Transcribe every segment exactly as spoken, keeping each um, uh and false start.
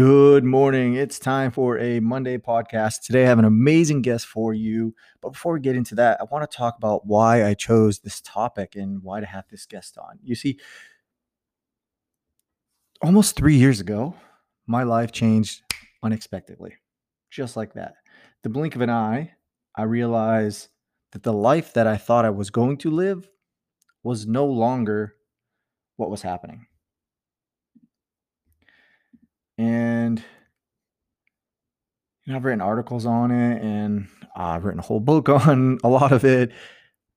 Good morning. It's time for a Monday podcast. Today I have an amazing guest for you. But before we get into that, I want to talk about why I chose this topic and why to have this guest on. You see, almost three years ago, my life changed unexpectedly, just like that. The blink of an eye, I realized that the life that I thought I was going to live was no longer what was happening. And you know, I've written articles on it, and uh, I've written a whole book on a lot of it,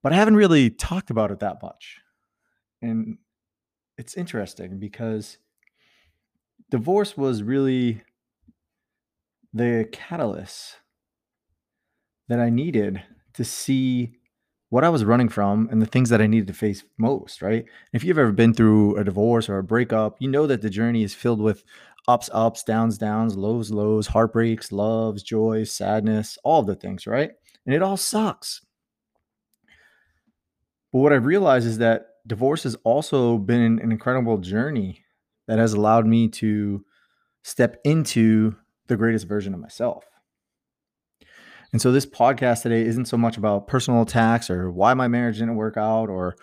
but I haven't really talked about it that much. And it's interesting because divorce was really the catalyst that I needed to see what I was running from and the things that I needed to face most, right? If you've ever been through a divorce or a breakup, you know that the journey is filled with ups, ups, downs, downs, lows, lows, heartbreaks, loves, joys, sadness, all the things, right? And it all sucks. But what I've realized is that divorce has also been an incredible journey that has allowed me to step into the greatest version of myself. And so this podcast today isn't so much about personal attacks or why my marriage didn't work out or,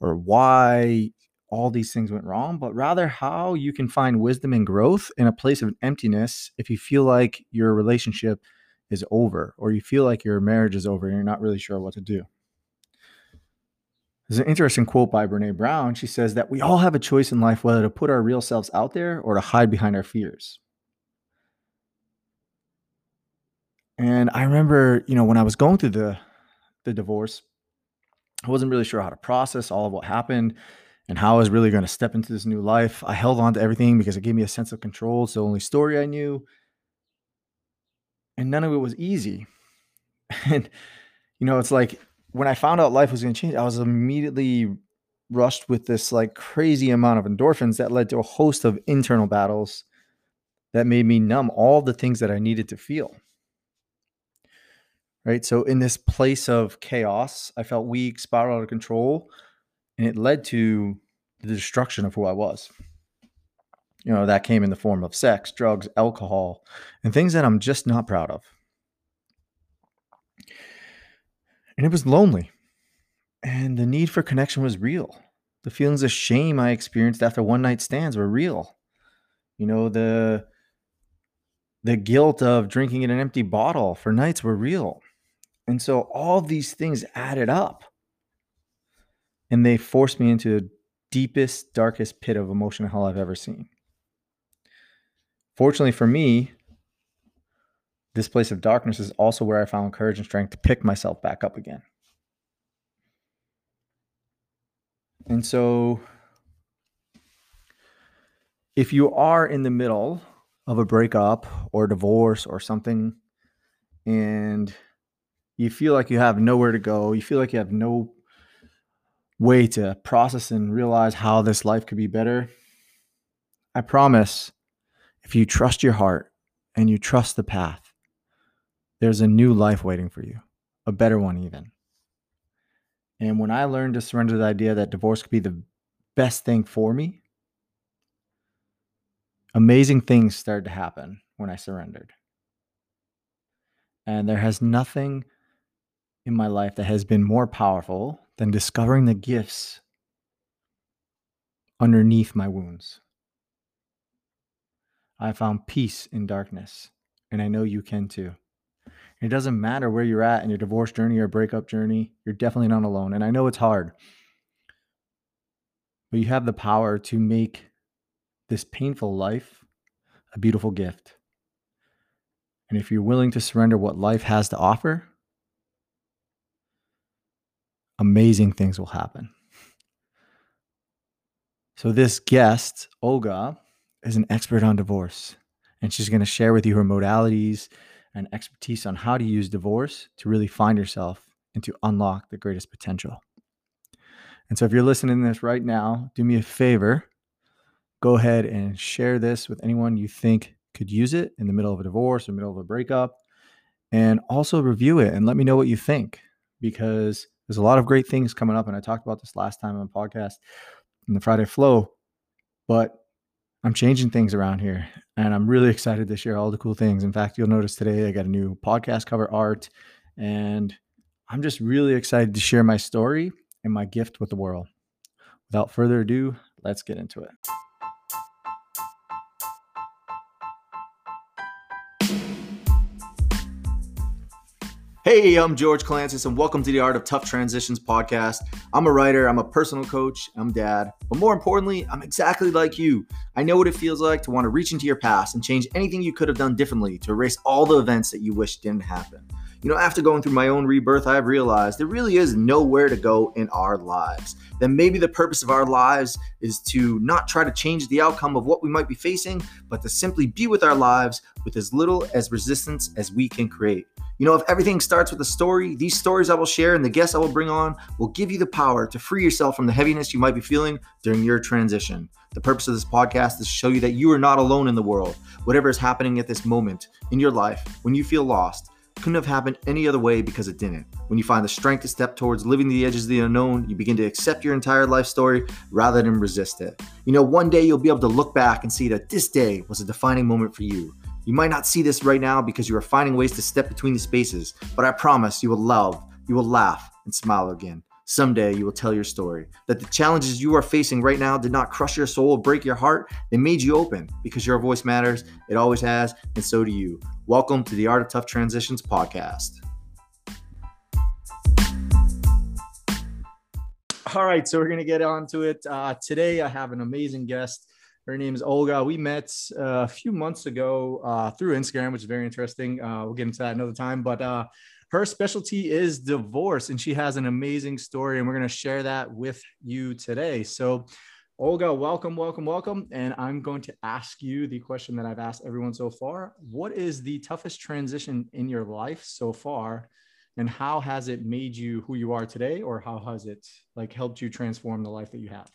or why all these things went wrong, but rather how you can find wisdom and growth in a place of emptiness if you feel like your relationship is over or you feel like your marriage is over and you're not really sure what to do. There's an interesting quote by Brene Brown. She says that we all have a choice in life whether to put our real selves out there or to hide behind our fears. And I remember, you know, when I was going through the, the divorce, I wasn't really sure how to process all of what happened and how I was really going to step into this new life. I held on to everything because it gave me a sense of control. It's the only story I knew. And none of it was easy. And, you know, it's like when I found out life was going to change, I was immediately rushed with this like crazy amount of endorphins that led to a host of internal battles that made me numb all the things that I needed to feel. Right? So in this place of chaos, I felt weak, spiraled out of control, and it led to the destruction of who I was. You know, that came in the form of sex, drugs, alcohol, and things that I'm just not proud of. And it was lonely. And the need for connection was real. The feelings of shame I experienced after one night stands were real. You know, the, the guilt of drinking in an empty bottle for nights were real. And so all these things added up. And they forced me into the deepest, darkest pit of emotional hell I've ever seen. Fortunately for me, this place of darkness is also where I found courage and strength to pick myself back up again. And so, if you are in the middle of a breakup or divorce or something, and you feel like you have nowhere to go, you feel like you have no way to process and realize how this life could be better. I promise, if you trust your heart and you trust the path, there's a new life waiting for you, a better one even. And when I learned to surrender the idea that divorce could be the best thing for me, amazing things started to happen when I surrendered. And there has nothing in my life that has been more powerful than discovering the gifts underneath my wounds. I found peace in darkness, and I know you can too. It doesn't matter where you're at in your divorce journey or breakup journey, you're definitely not alone. And I know it's hard, but you have the power to make this painful life a beautiful gift. And if you're willing to surrender what life has to offer, amazing things will happen. So this guest, Olga, is an expert on divorce, and she's going to share with you her modalities and expertise on how to use divorce to really find yourself and to unlock the greatest potential. And so if you're listening to this right now, do me a favor, go ahead and share this with anyone you think could use it in the middle of a divorce or middle of a breakup, and also review it and let me know what you think, because there's a lot of great things coming up, and I talked about this last time on the podcast in the Friday Flow, but I'm changing things around here, and I'm really excited to share all the cool things. In fact, you'll notice today I got a new podcast cover art, and I'm just really excited to share my story and my gift with the world. Without further ado, let's get into it. Hey, I'm George Colantis, and welcome to the Art of Tough Transitions podcast. I'm a writer, I'm a personal coach, I'm dad, but more importantly, I'm exactly like you. I know what it feels like to want to reach into your past and change anything you could have done differently to erase all the events that you wish didn't happen. You know, after going through my own rebirth, I've realized there really is nowhere to go in our lives. That maybe the purpose of our lives is to not try to change the outcome of what we might be facing, but to simply be with our lives with as little as resistance as we can create. You know, if everything starts with a story, these stories I will share and the guests I will bring on will give you the power to free yourself from the heaviness you might be feeling during your transition. The purpose of this podcast is to show you that you are not alone in the world. Whatever is happening at this moment in your life, when you feel lost, couldn't have happened any other way because it didn't. When you find the strength to step towards living the edges of the unknown, you begin to accept your entire life story rather than resist it. You know, one day you'll be able to look back and see that this day was a defining moment for you. You might not see this right now because you are finding ways to step between the spaces, but I promise you will love, you will laugh, and smile again. Someday you will tell your story, that the challenges you are facing right now did not crush your soul or break your heart. They made you open because your voice matters. It always has, and so do you. Welcome to the Art of Tough Transitions podcast. All right, so we're going to get on to it. Uh, today I have an amazing guest. Her name is Olga. We met uh, a few months ago uh, through Instagram, which is very interesting. Uh, we'll get into that another time. But uh, her specialty is divorce, and she has an amazing story, and we're going to share that with you today. So, Olga, welcome, welcome, welcome. And I'm going to ask you the question that I've asked everyone so far. What is the toughest transition in your life so far, and how has it made you who you are today, or how has it like helped you transform the life that you have?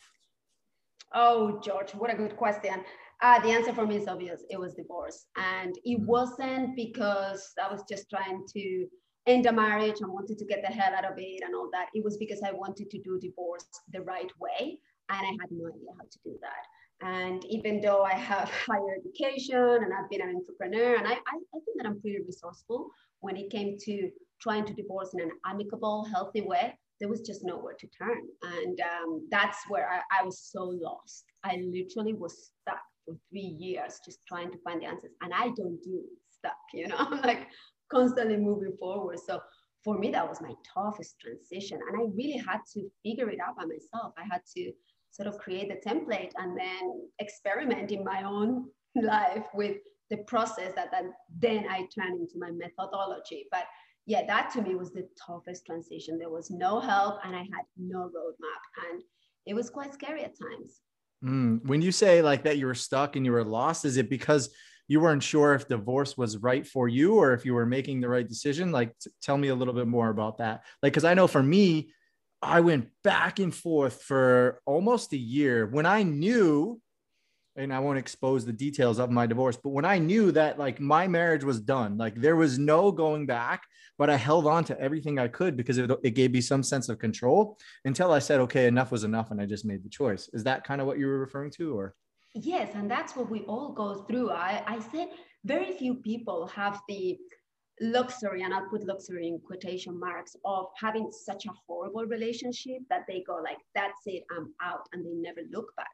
Oh, George, what a good question. Uh, the answer for me is obvious. It was divorce. And it wasn't because I was just trying to end a marriage and wanted to get the hell out of it and all that. It was because I wanted to do divorce the right way. And I had no idea how to do that. And even though I have higher education and I've been an entrepreneur, and I, I, I think that I'm pretty resourceful, when it came to trying to divorce in an amicable, healthy way, there was just nowhere to turn. And um, that's where I, I was so lost. I literally was stuck for three years just trying to find the answers. And I don't do stuck, you know, I'm like constantly moving forward. So for me, that was my toughest transition. And I really had to figure it out by myself. I had to sort of create the template and then experiment in my own life with the process that, that then I turned into my methodology. But yeah, that to me was the toughest transition. There was no help and I had no roadmap, and it was quite scary at times. Mm. When you say like that you were stuck and you were lost, is it because you weren't sure if divorce was right for you or if you were making the right decision? Like, t- tell me a little bit more about that. Like, because I know for me, I went back and forth for almost a year when I knew, and I won't expose the details of my divorce, but when I knew that like my marriage was done, like there was no going back, but I held on to everything I could because it, it gave me some sense of control until I said, okay, enough was enough. And I just made the choice. Is that kind of what you were referring to, or? Yes. And that's what we all go through. I, I said, very few people have the luxury, and I'll put luxury in quotation marks, of having such a horrible relationship that they go like, that's it, I'm out. And they never look back.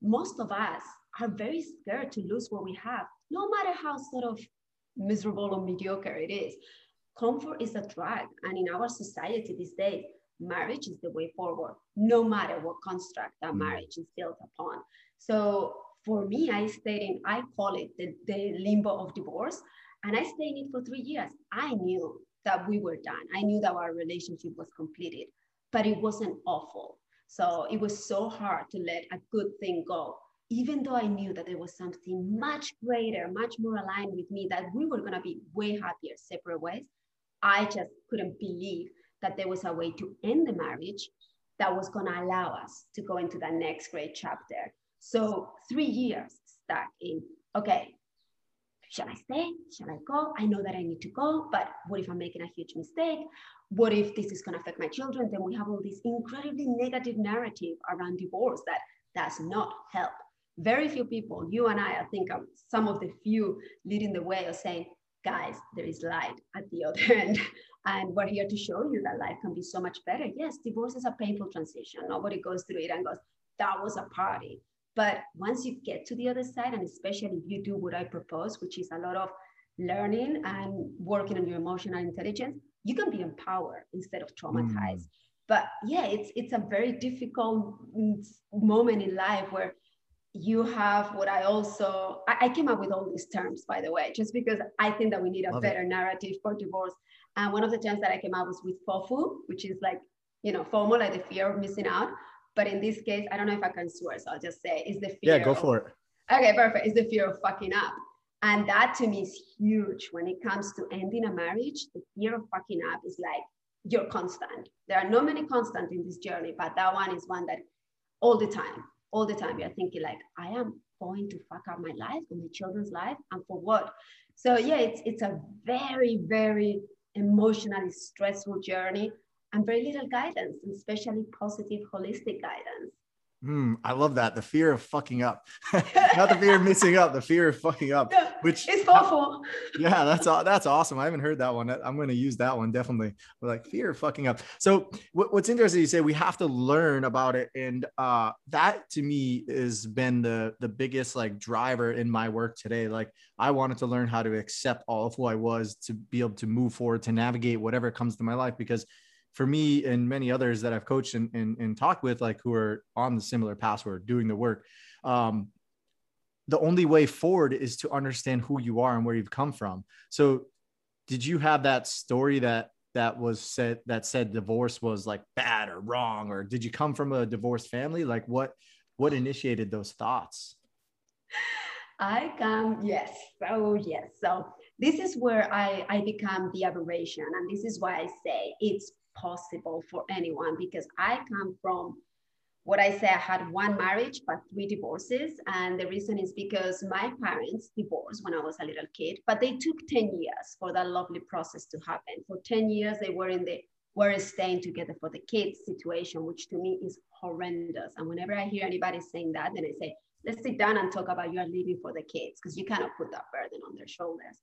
Most of us are very scared to lose what we have, no matter how sort of miserable or mediocre it is. Comfort is a drag. And in our society these days, marriage is the way forward, no matter what construct that marriage is built upon. So for me, I stayed in, I call it the, the limbo of divorce. And I stayed in it for three years. I knew that we were done. I knew that our relationship was completed, but it wasn't awful. So it was so hard to let a good thing go, even though I knew that there was something much greater, much more aligned with me, that we were going to be way happier separate ways. I just couldn't believe that there was a way to end the marriage that was going to allow us to go into that next great chapter. So three years stuck in, okay, shall I stay? Shall I go? I know that I need to go, but what if I'm making a huge mistake? What if this is going to affect my children? Then we have all this incredibly negative narrative around divorce that does not help. very few people, you and I, I think are some of the few leading the way of saying, guys, there is light at the other end. And we're here to show you that life can be so much better. Yes, divorce is a painful transition. Nobody goes through it and goes, that was a party. But once you get to the other side, and especially if you do what I propose, which is a lot of learning and working on your emotional intelligence, you can be empowered instead of traumatized. Mm. But yeah, it's it's a very difficult moment in life where you have what I also, I, I came up with all these terms, by the way, just because I think that we need a Love better it. narrative for divorce. And one of the terms that I came up with was FOFO, which is like, you know, FOMO, like the fear of missing out. But in this case, I don't know if I can swear, so I'll just say, it's the fear. Yeah, go of, for it. Okay, perfect. It's the fear of fucking up. And that to me is huge when it comes to ending a marriage. The fear of fucking up is like, you're constant. There are not many constant in this journey, but that one is one that all the time, all the time, you're thinking like, I am going to fuck up my life and my children's life, and for what? So yeah, it's it's a very, very emotionally stressful journey and very little guidance, and especially positive, holistic guidance. Mm, I love that. The fear of fucking up, not the fear of missing up, the fear of fucking up, yeah, which is awful. Yeah, that's that's awesome. I haven't heard that one. I'm going to use that one. Definitely. We're like fear of fucking up. So what, what's interesting, you say we have to learn about it. And uh, that to me has been the, the biggest like driver in my work today. Like I wanted to learn how to accept all of who I was, to be able to move forward, to navigate whatever comes to my life, because for me and many others that I've coached and, and, and talked with, like who are on the similar path, we're doing the work. Um, the only way forward is to understand who you are and where you've come from. So did you have that story that, that was said, that said divorce was like bad or wrong, or did you come from a divorced family? Like what, what initiated those thoughts? I come, yes. Oh yes. So this is where I, I become the aberration. And this is why I say it's possible for anyone, because I come from what I say, I had one marriage, but three divorces. And the reason is because my parents divorced when I was a little kid, but they took ten years for that lovely process to happen. For ten years, they were in the, were staying together for the kids situation, which to me is horrendous. And whenever I hear anybody saying that, then I say, let's sit down and talk about your living for the kids, because you cannot put that burden on their shoulders.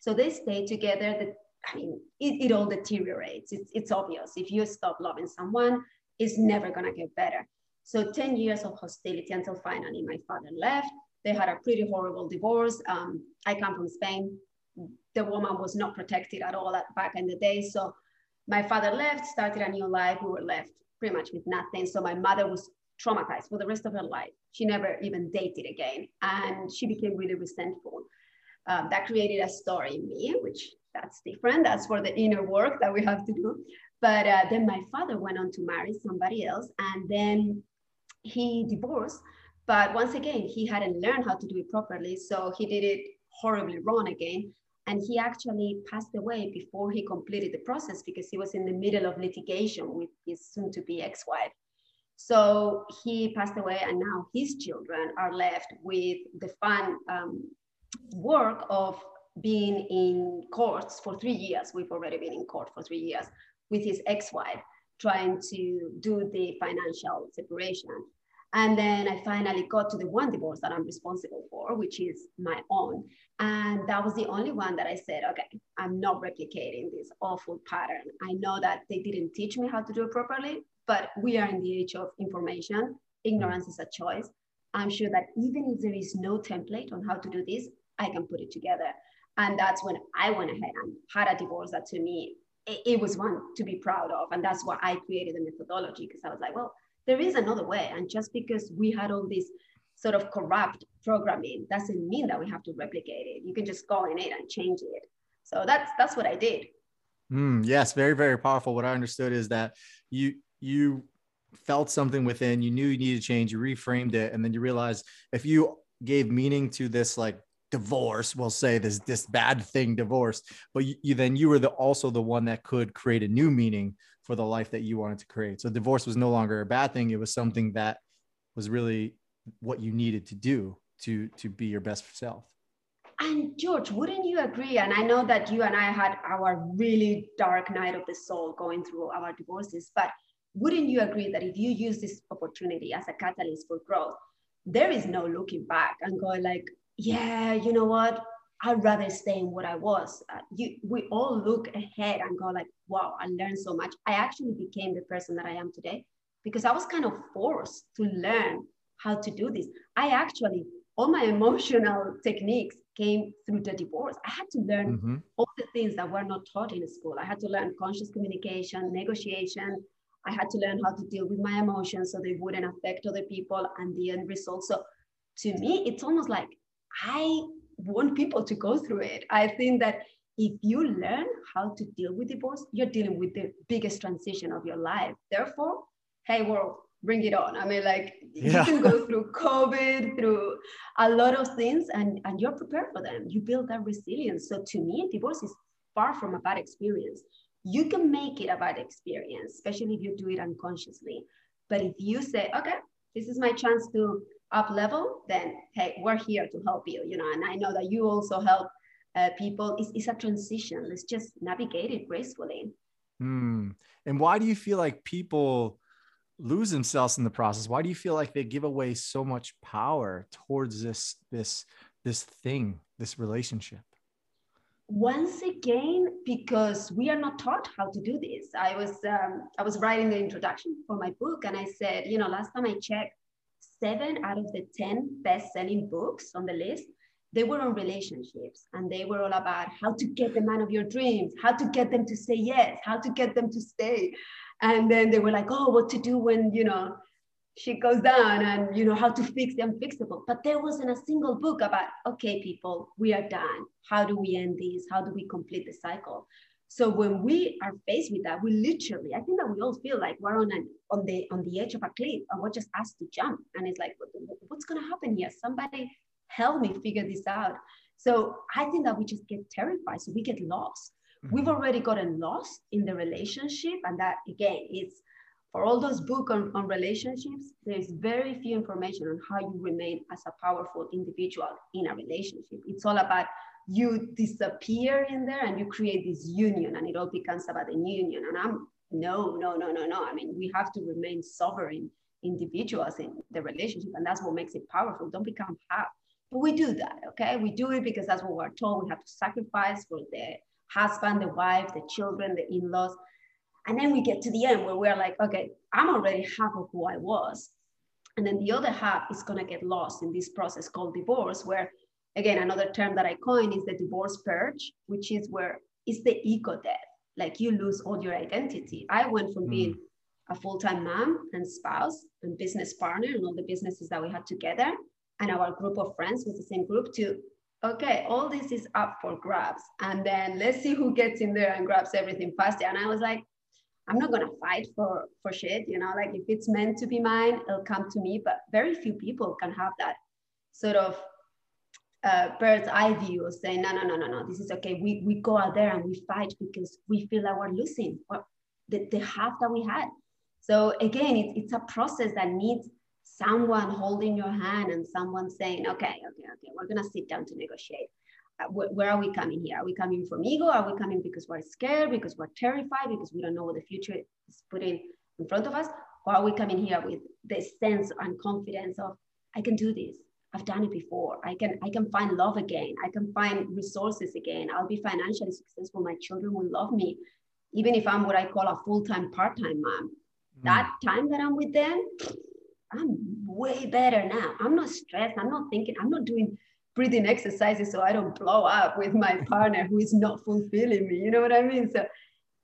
So they stayed together. The, I mean, it, it all deteriorates. It's, it's obvious. If you stop loving someone, it's never going to get better. So ten years of hostility until finally my father left. They had a pretty horrible divorce. Um, I come from Spain. The woman was not protected at all at, back in the day. So my father left, started a new life. We were left pretty much with nothing. So my mother was traumatized for the rest of her life. She never even dated again. And she became really resentful. Um, that created a story in me, which that's different. That's for the inner work that we have to do. But uh, then my father went on to marry somebody else, and then he divorced. But once again, he hadn't learned how to do it properly. So he did it horribly wrong again. And he actually passed away before he completed the process, because he was in the middle of litigation with his soon-to-be ex-wife. So he passed away, and now his children are left with the fun um, work of being in courts for three years. We've already been in court for three years with his ex-wife, trying to do the financial separation. And then I finally got to the one divorce that I'm responsible for, which is my own. And that was the only one that I said, okay, I'm not replicating this awful pattern. I know that they didn't teach me how to do it properly, but we are in the age of information. Ignorance is a choice. I'm sure that even if there is no template on how to do this, I can put it together. And that's when I went ahead and had a divorce that to me, it, it was one to be proud of. And that's why I created the methodology, because I was like, well, there is another way. And just because we had all this sort of corrupt programming doesn't mean that we have to replicate it. You can just go in it and change it. So that's that's what I did. Mm, yes, very, very powerful. What I understood is that you you felt something within, you knew you needed to change, you reframed it, and then you realized if you gave meaning to this like divorce, we'll say this this bad thing, divorce, but you, you then you were the also the one that could create a new meaning for the life that you wanted to create. So divorce was no longer a bad thing. It was something that was really what you needed to do to to be your best self. And George, wouldn't you agree? And I know that you and I had our really dark night of the soul going through our divorces, but wouldn't you agree that if you use this opportunity as a catalyst for growth, there is no looking back and going like, yeah, you know what? I'd rather stay in what I was. Uh, you, we all look ahead and go like, wow, I learned so much. I actually became the person that I am today because I was kind of forced to learn how to do this. I actually, all my emotional techniques came through the divorce. I had to learn mm-hmm. all the things that were not taught in school. I had to learn conscious communication, negotiation. I had to learn how to deal with my emotions so they wouldn't affect other people and the end result. So to me, it's almost like I want people to go through it. I think that if you learn how to deal with divorce, you're dealing with the biggest transition of your life. Therefore, hey world, bring it on. I mean, like yeah. you can go through COVID, through a lot of things, and, and you're prepared for them. You build that resilience. So to me, divorce is far from a bad experience. You can make it a bad experience, especially if you do it unconsciously. But if you say, okay, this is my chance to up level, then hey, we're here to help you, you know, and I know that you also help uh, people. It's, it's a transition. Let's just navigate it gracefully. Mm. And why do you feel like people lose themselves in the process? Why do you feel like they give away so much power towards this, this, this thing, this relationship? Once again, because we are not taught how to do this. I was, um, I was writing the introduction for my book, and I said, you know, last time I checked, seven out of the ten best-selling books on the list, they were on relationships, and they were all about how to get the man of your dreams, how to get them to say yes, how to get them to stay. And then they were like, oh, what to do when, you know, she goes down, and, you know, how to fix the unfixable. But there wasn't a single book about, okay, people, we are done. How do we end this? How do we complete the cycle? So when we are faced with that, we literally, I think that we all feel like we're on an, on the on the edge of a cliff, and we're just asked to jump. And it's like, what, what's going to happen here? Somebody help me figure this out. So I think that we just get terrified. So we get lost. Mm-hmm. We've already gotten lost in the relationship. And that, again, it's for all those books on, on relationships, there's very few information on how you remain as a powerful individual in a relationship. It's all about you disappear in there and you create this union, and it all becomes about the union. And I'm no, no, no, no, no. I mean, we have to remain sovereign individuals in the relationship, and that's what makes it powerful. Don't become half. But we do that, okay? We do it because that's what we're told. We have to sacrifice for the husband, the wife, the children, the in-laws. And then we get to the end where we're like, okay, I'm already half of who I was. And then the other half is gonna get lost in this process called divorce, where again, another term that I coined is the divorce purge, which is where it's the ego death. Like you lose all your identity. I went from mm. being a full-time mom and spouse and business partner and all the businesses that we had together, and our group of friends was the same group, to, okay, all this is up for grabs. And then let's see who gets in there and grabs everything faster. And I was like, I'm not gonna fight for, for shit. You know, like if it's meant to be mine, it'll come to me. But very few people can have that sort of Uh, bird's eye view, saying, no, no, no, no, no, this is okay. We we go out there and we fight because we feel like we're losing or the, the half that we had. So again, it, it's a process that needs someone holding your hand and someone saying, okay, okay, okay, we're going to sit down to negotiate. Uh, wh- where are we coming here? Are we coming from ego? Are we coming because we're scared, because we're terrified, because we don't know what the future is putting in front of us? Or are we coming here with this sense and confidence of, I can do this. I've done it before. I can I can find love again. I can find resources again. I'll be financially successful. My children will love me. Even if I'm what I call a full-time, part-time mom. Mm. That time that I'm with them, I'm way better now. I'm not stressed. I'm not thinking. I'm not doing breathing exercises so I don't blow up with my partner who is not fulfilling me. You know what I mean? So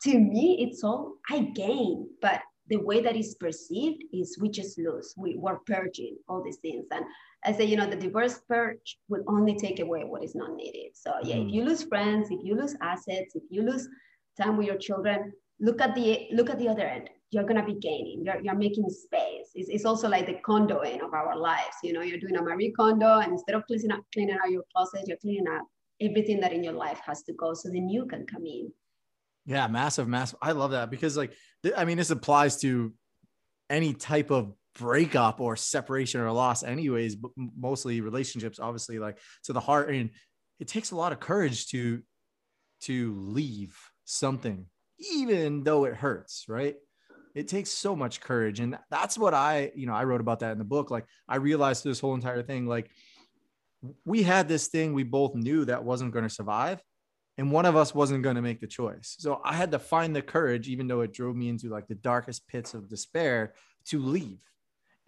to me, it's all I gain. But the way that is perceived is we just lose. We, we're purging all these things. And I say, you know, the divorce purge will only take away what is not needed. So yeah, mm. if you lose friends, if you lose assets, if you lose time with your children, look at the look at the other end. You're gonna be gaining. You're you're making space. It's, it's also like the condoing of our lives. You know, you're doing a Marie Kondo, and instead of cleaning up, cleaning out your closet, you're cleaning up everything that in your life has to go, so the new can come in. Yeah, massive, massive. I love that because, like, th- I mean, this applies to any type of breakup or separation or loss anyways, but mostly relationships, obviously, like to the heart. And it takes a lot of courage to, to leave something, even though it hurts. Right. It takes so much courage. And that's what I, you know, I wrote about that in the book. Like, I realized this whole entire thing, like, we had this thing we both knew that wasn't going to survive, and one of us wasn't going to make the choice. So I had to find the courage, even though it drove me into like the darkest pits of despair, to leave.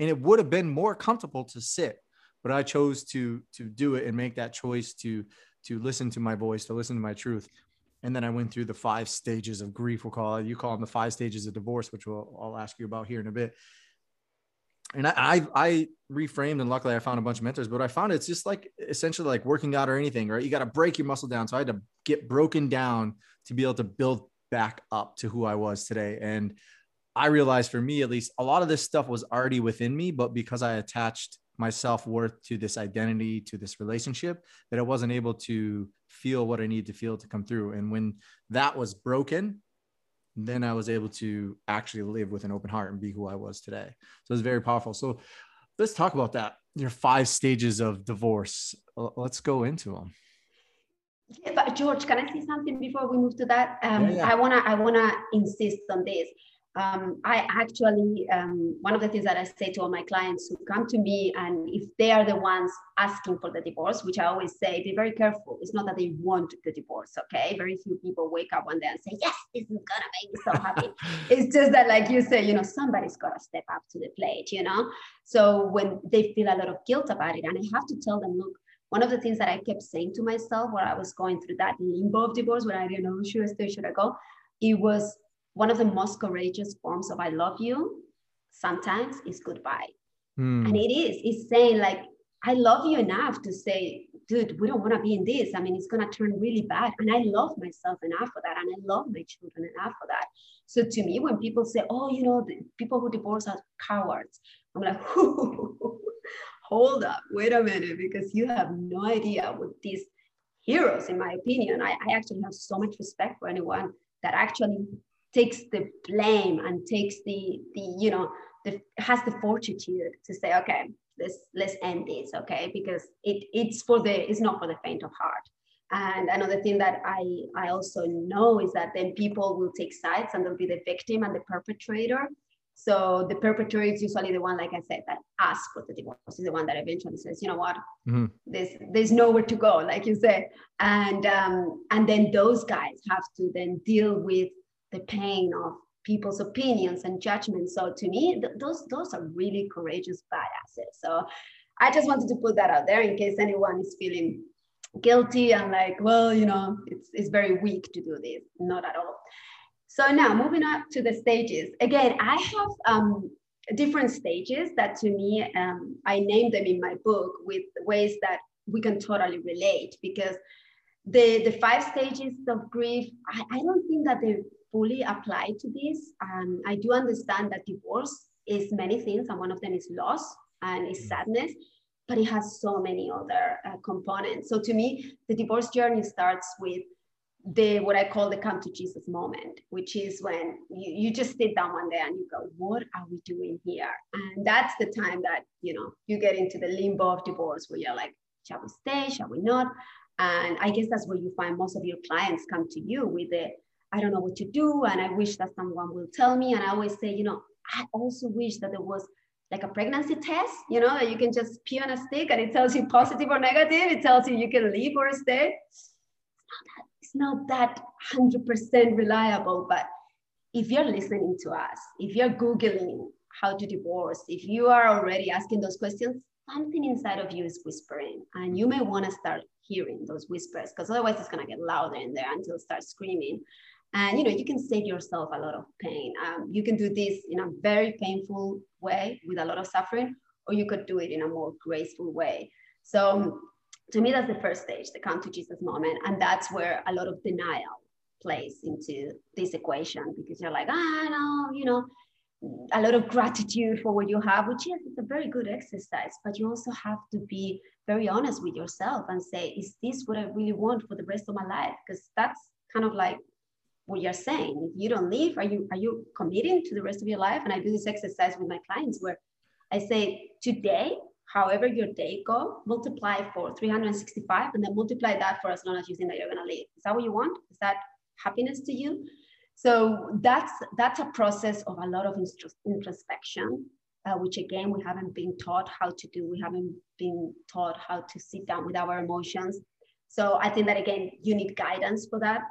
And it would have been more comfortable to sit, but I chose to, to do it and make that choice to, to listen to my voice, to listen to my truth. And then I went through the five stages of grief. We'll call it, you call them the five stages of divorce, which we'll, I'll ask you about here in a bit. And I, I, I reframed, and luckily I found a bunch of mentors, but I found it's just like essentially like working out or anything, right? You got to break your muscle down. So I had to get broken down to be able to build back up to who I was today. And I realized, for me, at least, a lot of this stuff was already within me, but because I attached my self-worth to this identity, to this relationship, that I wasn't able to feel what I needed to feel to come through. And when that was broken, then I was able to actually live with an open heart and be who I was today. So it's very powerful. So let's talk about that. Your five stages of divorce. Let's go into them. Yeah, but George, can I say something before we move to that? Um, yeah, yeah. I wanna, I wanna insist on this. Um, I actually, um, one of the things that I say to all my clients who come to me, and if they are the ones asking for the divorce, which I always say, be very careful. It's not that they want the divorce, okay? Very few people wake up one day and say, yes, this is going to make me so happy. It's just that, like you say, you know, somebody's got to step up to the plate, you know? So when they feel a lot of guilt about it, and I have to tell them, look, one of the things that I kept saying to myself while I was going through that limbo of divorce, where I didn't know, should I stay, should I go? It was, one of the most courageous forms of I love you sometimes is goodbye. Mm. And it is, it's saying like, I love you enough to say, dude, we don't want to be in this. I mean, it's going to turn really bad. And I love myself enough for that. And I love my children enough for that. So to me, when people say, oh, you know, the people who divorce are cowards, I'm like, hold up, wait a minute, because you have no idea what these heroes, in my opinion, I, I actually have so much respect for anyone that actually takes the blame and takes the, the you know, the, has the fortitude to say, okay, let's, let's end this, okay? Because it, it's for the, it's not for the faint of heart. And another thing that I, I also know is that then people will take sides, and they'll be the victim and the perpetrator. So the perpetrator is usually the one, like I said, that asks for the divorce, is the one that eventually says, you know what, mm-hmm. there's, there's nowhere to go, like you said. And, um, and then those guys have to then deal with the pain of people's opinions and judgments. So to me, th- those those are really courageous badasses. So I just wanted to put that out there in case anyone is feeling guilty and like, well, you know, it's it's very weak to do this. Not at all. So now moving up to the stages. Again, I have um, different stages that to me, um, I named them in my book with ways that we can totally relate, because the the five stages of grief, I, I don't think that they're fully apply to this. Um, I do understand that divorce is many things, and one of them is loss and is sadness, but it has so many other uh, components. So to me, the divorce journey starts with the what I call the come to Jesus moment, which is when you, you just sit down one day and you go, what are we doing here? And that's the time that, you know, you get into the limbo of divorce where you're like, shall we stay? Shall we not? And I guess that's where you find most of your clients come to you with the, I don't know what to do, and I wish that someone will tell me. And I always say, you know, I also wish that there was like a pregnancy test, you know, that you can just pee on a stick and it tells you positive or negative. It tells you you can leave or stay. It's not that, it's not that one hundred percent reliable, but if you're listening to us, if you're Googling how to divorce, if you are already asking those questions, something inside of you is whispering, and you may want to start hearing those whispers, because otherwise it's going to get louder in there until it starts screaming. And, you know, you can save yourself a lot of pain. Um, you can do this in a very painful way with a lot of suffering, or you could do it in a more graceful way. So to me, that's the first stage, the come to Jesus moment. And that's where a lot of denial plays into this equation, because you're like, ah, no, you know, a lot of gratitude for what you have, which is a very good exercise, but you also have to be very honest with yourself and say, is this what I really want for the rest of my life? Because that's kind of like what you're saying. If you don't leave, are you are you committing to the rest of your life? And I do this exercise with my clients where I say, today, however your day go, multiply for three hundred sixty-five, and then multiply that for as long as you think that you're going to live. Is that what you want? Is that happiness to you? So that's, that's a process of a lot of introspection, uh, which again, we haven't been taught how to do. We haven't been taught how to sit down with our emotions. So I think that again, you need guidance for that.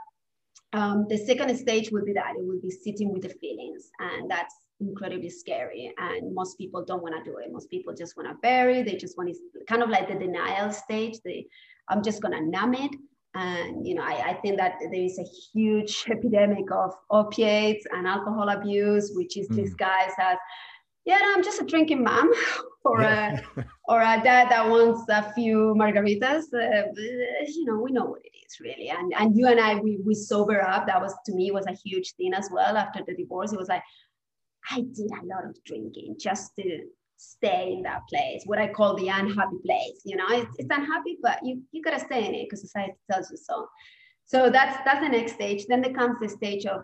Um, the second stage will be that it will be sitting with the feelings, and that's incredibly scary. And most people don't want to do it. Most people just want to bury. They just want to, kind of like the denial stage. They, I'm just going to numb it. And, you know, I, I think that there is a huge epidemic of opiates and alcohol abuse, which is mm. disguised as, yeah, no, I'm just a drinking mom or, yeah. a, or a dad that wants a few margaritas. Uh, you know, we know what it is really. And and you and I, we, we sober up. That was, to me, was a huge thing as well. After the divorce, it was like, I did a lot of drinking just to stay in that place, what I call the unhappy place. You know, it's, it's unhappy, but you, you got to stay in it because society tells you so. So that's, that's the next stage. Then there comes the stage of,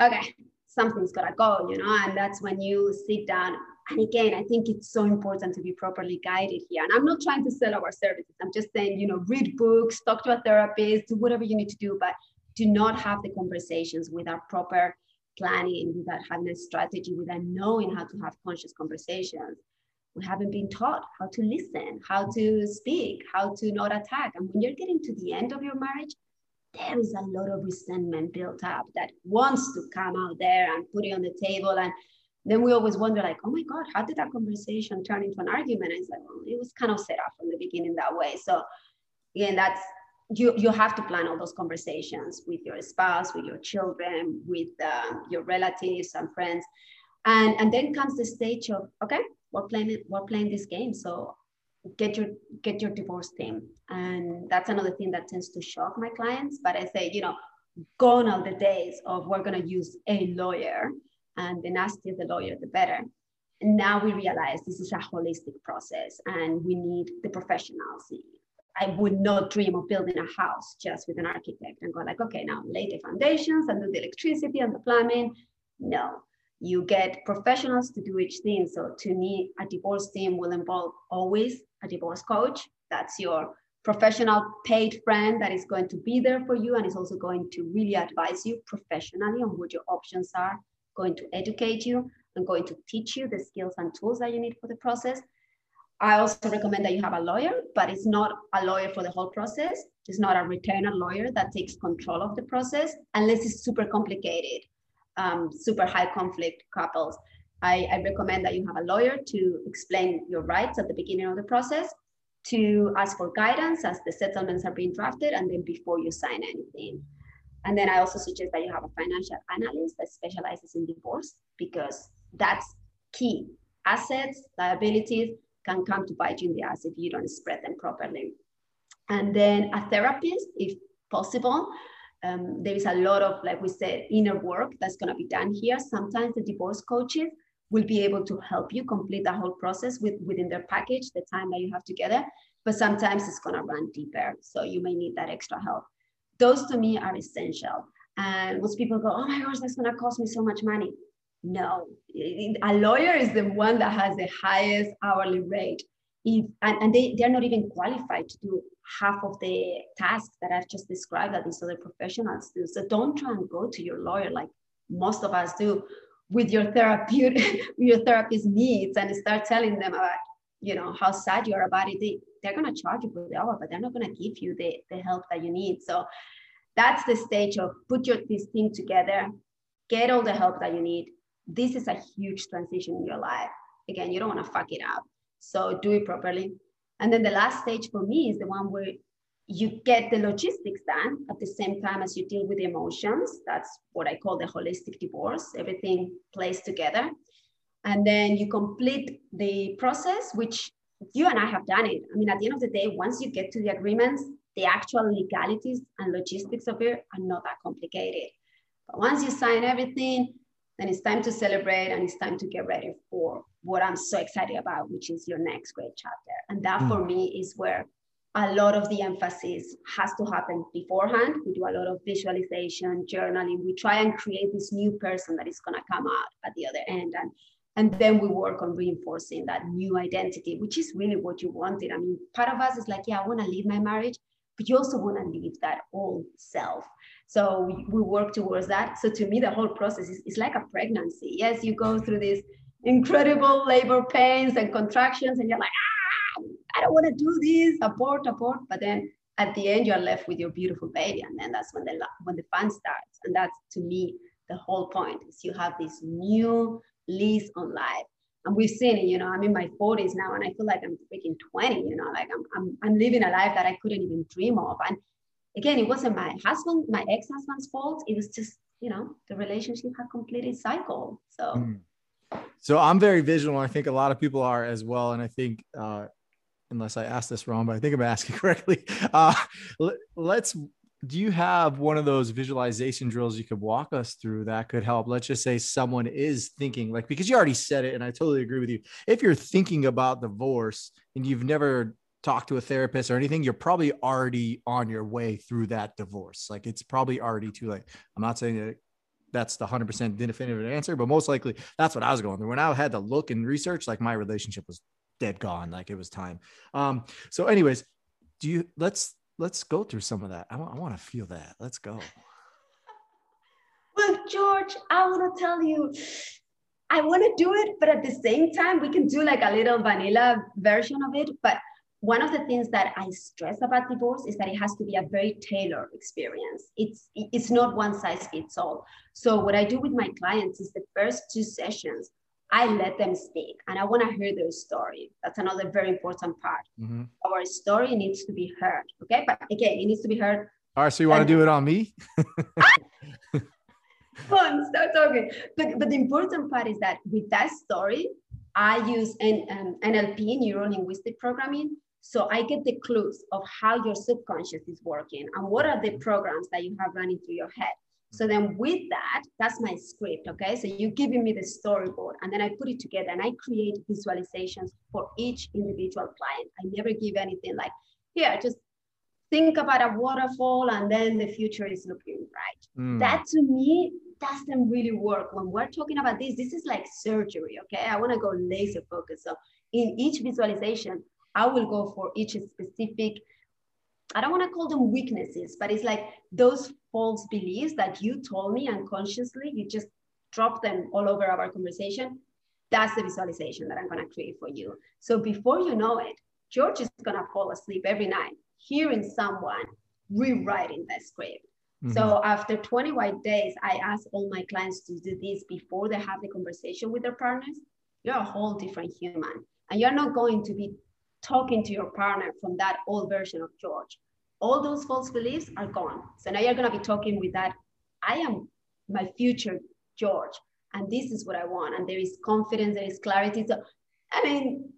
okay, something's got to go, you know, and that's when you sit down. And again, I think it's so important to be properly guided here. And I'm not trying to sell our services. I'm just saying, you know, read books, talk to a therapist, do whatever you need to do, but do not have the conversations without proper planning, without having a strategy, without knowing how to have conscious conversations. We haven't been taught how to listen, how to speak, how to not attack. And when you're getting to the end of your marriage, there is a lot of resentment built up that wants to come out there and put it on the table. And then we always wonder, like, oh my God, how did that conversation turn into an argument? And it's like, well, it was kind of set up from the beginning that way. So again, that's, You, you have to plan all those conversations with your spouse, with your children, with um, your relatives and friends. And, and then comes the stage of, okay, we're playing it, we're playing this game. So get your, get your divorce team. And that's another thing that tends to shock my clients. But I say, you know, gone are the days of we're going to use a lawyer, and the nastier the lawyer, the better. And now we realize this is a holistic process, and we need the professionals. I would not dream of building a house just with an architect and go like, okay, now lay the foundations and do the electricity and the plumbing. No, you get professionals to do each thing. So to me, a divorce team will involve always a divorce coach. That's your professional paid friend that is going to be there for you and is also going to really advise you professionally on what your options are, going to educate you and going to teach you the skills and tools that you need for the process. I also recommend that you have a lawyer, but it's not a lawyer for the whole process. It's not a retainer lawyer that takes control of the process, unless it's super complicated, um, super high conflict couples. I, I recommend that you have a lawyer to explain your rights at the beginning of the process, to ask for guidance as the settlements are being drafted, and then before you sign anything. And then I also suggest that you have a financial analyst that specializes in divorce, because that's key. Assets, liabilities, can come to bite you in the ass if you don't spread them properly. And then a therapist, if possible. Um, there is a lot of, like we said, inner work that's gonna be done here. Sometimes the divorce coaches will be able to help you complete the whole process with, within their package, the time that you have together, but sometimes it's gonna run deeper. So you may need that extra help. Those to me are essential. And most people go, oh my gosh, that's gonna cost me so much money. No, a lawyer is the one that has the highest hourly rate. If, and and they, they're not even qualified to do half of the tasks that I've just described that these other professionals do. So don't try and go to your lawyer like most of us do with your therapeutic, your therapist needs, and start telling them about, you know, how sad you are about it. They, they're going to charge you for the hour, but they're not going to give you the, the help that you need. So that's the stage of put your this thing together, get all the help that you need. This is a huge transition in your life. Again, you don't want to fuck it up. So do it properly. And then the last stage for me is the one where you get the logistics done at the same time as you deal with the emotions. That's what I call the holistic divorce. Everything plays together. And then you complete the process, which you and I have done it. I mean, at the end of the day, once you get to the agreements, the actual legalities and logistics of it are not that complicated. But once you sign everything, then it's time to celebrate, and it's time to get ready for what I'm so excited about, which is your next great chapter. And that mm. for me is where a lot of the emphasis has to happen beforehand. We do a lot of visualization, journaling. We try and create this new person that is going to come out at the other end. And, and then we work on reinforcing that new identity, which is really what you wanted. I mean, part of us is like, yeah, I want to leave my marriage, but you also want to leave that old self. So we, we work towards that. So to me, the whole process is, is like a pregnancy. Yes, you go through these incredible labor pains and contractions, and you're like, ah, I don't want to do this, abort, abort. But then at the end, you're left with your beautiful baby. And then that's when the, when the fun starts. And that's, to me, the whole point, is you have this new lease on life. And we've seen it, you know, I'm in my forties now, and I feel like I'm freaking twenty, you know, like I'm, I'm, I'm living a life that I couldn't even dream of. And again, it wasn't my husband, my ex-husband's fault. It was just, you know, the relationship had completed cycle. So, mm. so I'm very visual. I think a lot of people are as well. And I think, uh, unless I asked this wrong, but I think I'm asking correctly. Uh, let's, do you have one of those visualization drills you could walk us through that could help? Let's just say someone is thinking, like, because you already said it, and I totally agree with you. If you're thinking about divorce and you've never talked to a therapist or anything, you're probably already on your way through that divorce. Like, it's probably already too late. I'm not saying that that's the one hundred percent definitive answer, but most likely that's what I was going through. When I had to look and research, like, my relationship was dead gone. Like, it was time. Um, so anyways, do you, let's, Let's go through some of that. I want, I want to feel that. Let's go. Well, George, I want to tell you, I want to do it, but at the same time, we can do like a little vanilla version of it. But one of the things that I stress about divorce is that it has to be a very tailored experience. It's, it's not one size fits all. So what I do with my clients is the first two sessions, I let them speak, and I want to hear their story. That's another very important part. Mm-hmm. Our story needs to be heard. Okay. But again, it needs to be heard. All right. So you want and- to do it on me? Come on, start talking. But, but the important part is that with that story, I use an, um, N L P, neuro-linguistic programming. So I get the clues of how your subconscious is working and what are the programs that you have running through your head. So then with that, that's my script, okay? So you're giving me the storyboard, and then I put it together, and I create visualizations for each individual client. I never give anything like, yeah, just think about a waterfall, and then the future is looking bright. Mm. That to me doesn't really work. When we're talking about this, this is like surgery, okay? I wanna go laser focused. So in each visualization, I will go for each specific, I don't want to call them weaknesses, but it's like those false beliefs that you told me unconsciously, you just drop them all over our conversation. That's the visualization that I'm going to create for you. So before you know it, George is going to fall asleep every night hearing someone rewriting that script. Mm-hmm. So after twenty-one days, I ask all my clients to do this before they have the conversation with their partners. You're a whole different human, and you're not going to be talking to your partner from that old version of George. All those false beliefs are gone. So now you're going to be talking with that, I am my future George, and this is what I want. And there is confidence, there is clarity. So, I mean,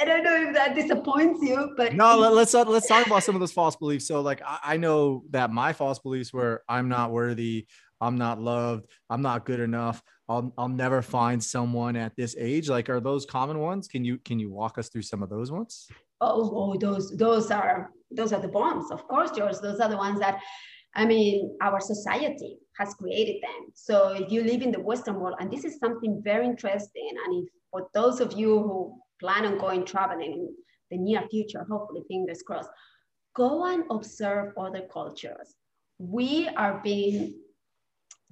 I don't know if that disappoints you, but no, let's let's talk about some of those false beliefs. So like, I know that my false beliefs were, I'm not worthy, I'm not loved, I'm not good enough, I'll, I'll never find someone at this age. Like, are those common ones? Can you, can you walk us through some of those ones? Oh, oh, those, those are, those are the bombs. Of course, George, those are the ones that, I mean, our society has created them. So if you live in the Western world, and this is something very interesting, and if, for those of you who plan on going traveling in the near future, hopefully, fingers crossed, go and observe other cultures. We are being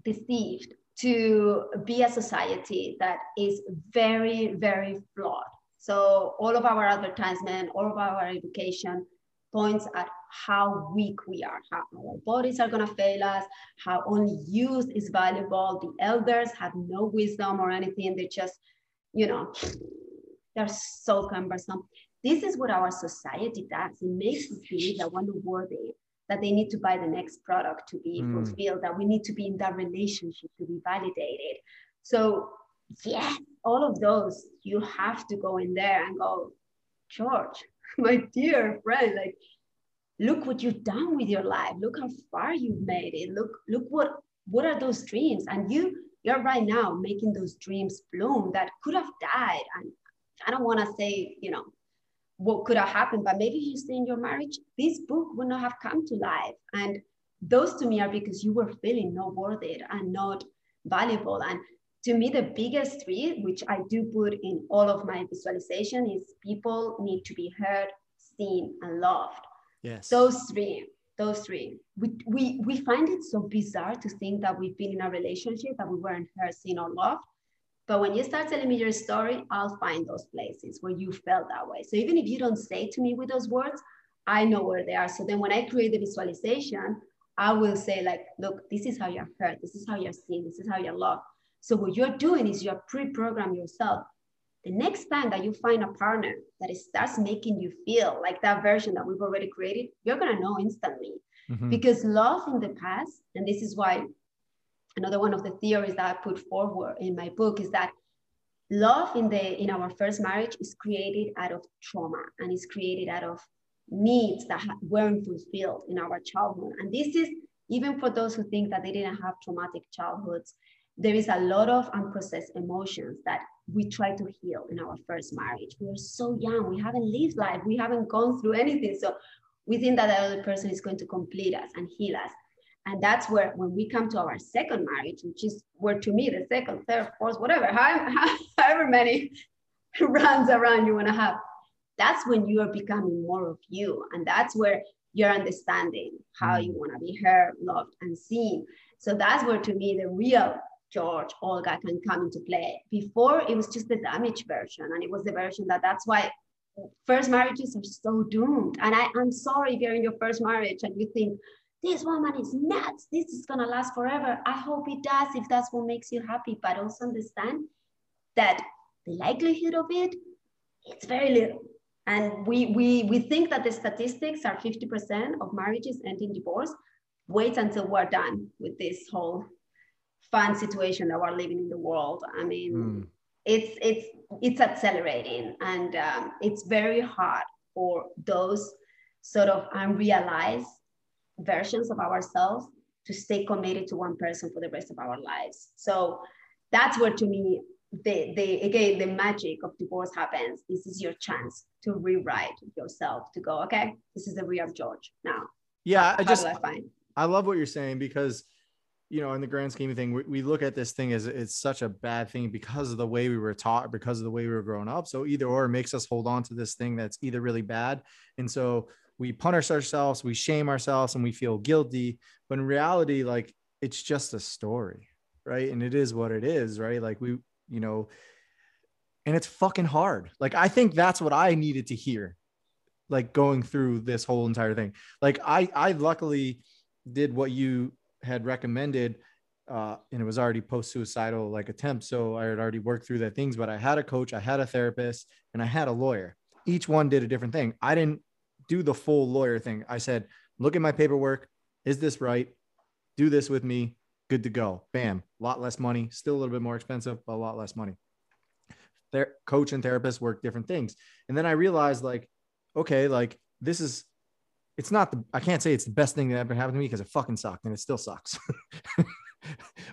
deceived to be a society that is very, very flawed. So all of our advertisement, all of our education points at how weak we are, how our bodies are gonna fail us, how only youth is valuable. The elders have no wisdom or anything. They just, you know, they're so cumbersome. This is what our society does. It makes us believe that we're not worthy, that they need to buy the next product to be mm. fulfilled, that we need to be in that relationship to be validated. So yeah, all of those, you have to go in there and go, George, my dear friend, like, look what you've done with your life. Look how far you've made it. Look, look what, what are those dreams? And you, you're right now making those dreams bloom that could have died. And I don't want to say, you know, what could have happened, but maybe you stay in your marriage, this book would not have come to life. And those to me are because you were feeling not worthy and not valuable. And to me, the biggest three, which I do put in all of my visualization, is people need to be heard, seen, and loved. Yes. Those three, Those three. We, we, we find it so bizarre to think that we've been in a relationship that we weren't heard, seen, or loved. But when you start telling me your story, I'll find those places where you felt that way. So even if you don't say to me with those words, I know where they are. So then when I create the visualization, I will say like, look, this is how you're heard. This is how you're seen. This is how you're loved. So what you're doing is you're pre-programming yourself. The next time that you find a partner that starts making you feel like that version that we've already created, you're going to know instantly. Mm-hmm. Because love in the past, and this is why another one of the theories that I put forward in my book is that love in, the, in our first marriage is created out of trauma and is created out of needs that weren't fulfilled in our childhood. And this is even for those who think that they didn't have traumatic childhoods. There is a lot of unprocessed emotions that we try to heal in our first marriage. We are so young. We haven't lived life. We haven't gone through anything. So we think that the other person is going to complete us and heal us. And that's where when we come to our second marriage, which is where to me, the second, third, fourth, whatever, however, however many rounds around you want to have, that's when you are becoming more of you. And that's where you're understanding how you want to be heard, loved, and seen. So that's where to me, the real George, Olga can come into play. Before it was just the damaged version, and it was the version that that's why first marriages are so doomed. And I, I'm sorry if you're in your first marriage and you think, this woman is nuts, this is gonna last forever. I hope it does if that's what makes you happy, but also understand that the likelihood of it, it's very little. And we, we, we think that the statistics are fifty percent of marriages end in divorce. Wait until we're done with this whole fun situation that we're living in the world. I mean, mm. it's it's it's accelerating, and um, it's very hard for those sort of unrealized versions of ourselves to stay committed to one person for the rest of our lives. So that's where, to me, the the again the magic of divorce happens. This is your chance to rewrite yourself to go, okay, this is the real George now. Yeah, how, I just how do I, find? I love what you're saying, because, you know, in the grand scheme of things, we, we look at this thing as it's such a bad thing because of the way we were taught, because of the way we were growing up. So either or makes us hold on to this thing that's either really bad. And so we punish ourselves, we shame ourselves, and we feel guilty. But in reality, like, it's just a story, right? And it is what it is, right? Like, we, you know, and it's fucking hard. Like, I think that's what I needed to hear, like, going through this whole entire thing. Like, I, I luckily did what you had recommended, uh, and it was already post-suicidal like attempt. So I had already worked through the things, but I had a coach, I had a therapist, and I had a lawyer. Each one did a different thing. I didn't do the full lawyer thing. I said, look at my paperwork. Is this right? Do this with me. Good to go. Bam. A lot less money, still a little bit more expensive, but a lot less money. Their coach and therapist work different things. And then I realized, like, okay, like, this is, it's not the, I can't say it's the best thing that ever happened to me, because it fucking sucked and it still sucks.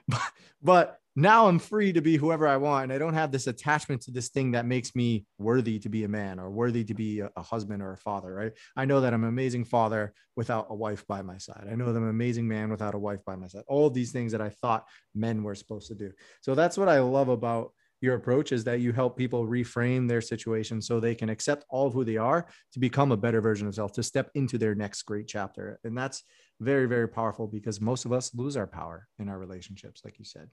but, but now I'm free to be whoever I want. And I don't have this attachment to this thing that makes me worthy to be a man or worthy to be a, a husband or a father, right? I know that I'm an amazing father without a wife by my side. I know that I'm an amazing man without a wife by my side. All these things that I thought men were supposed to do. So that's what I love about your approach, is that you help people reframe their situation so they can accept all of who they are to become a better version of self, to step into their next great chapter. And that's very, very powerful, because most of us lose our power in our relationships, like you said.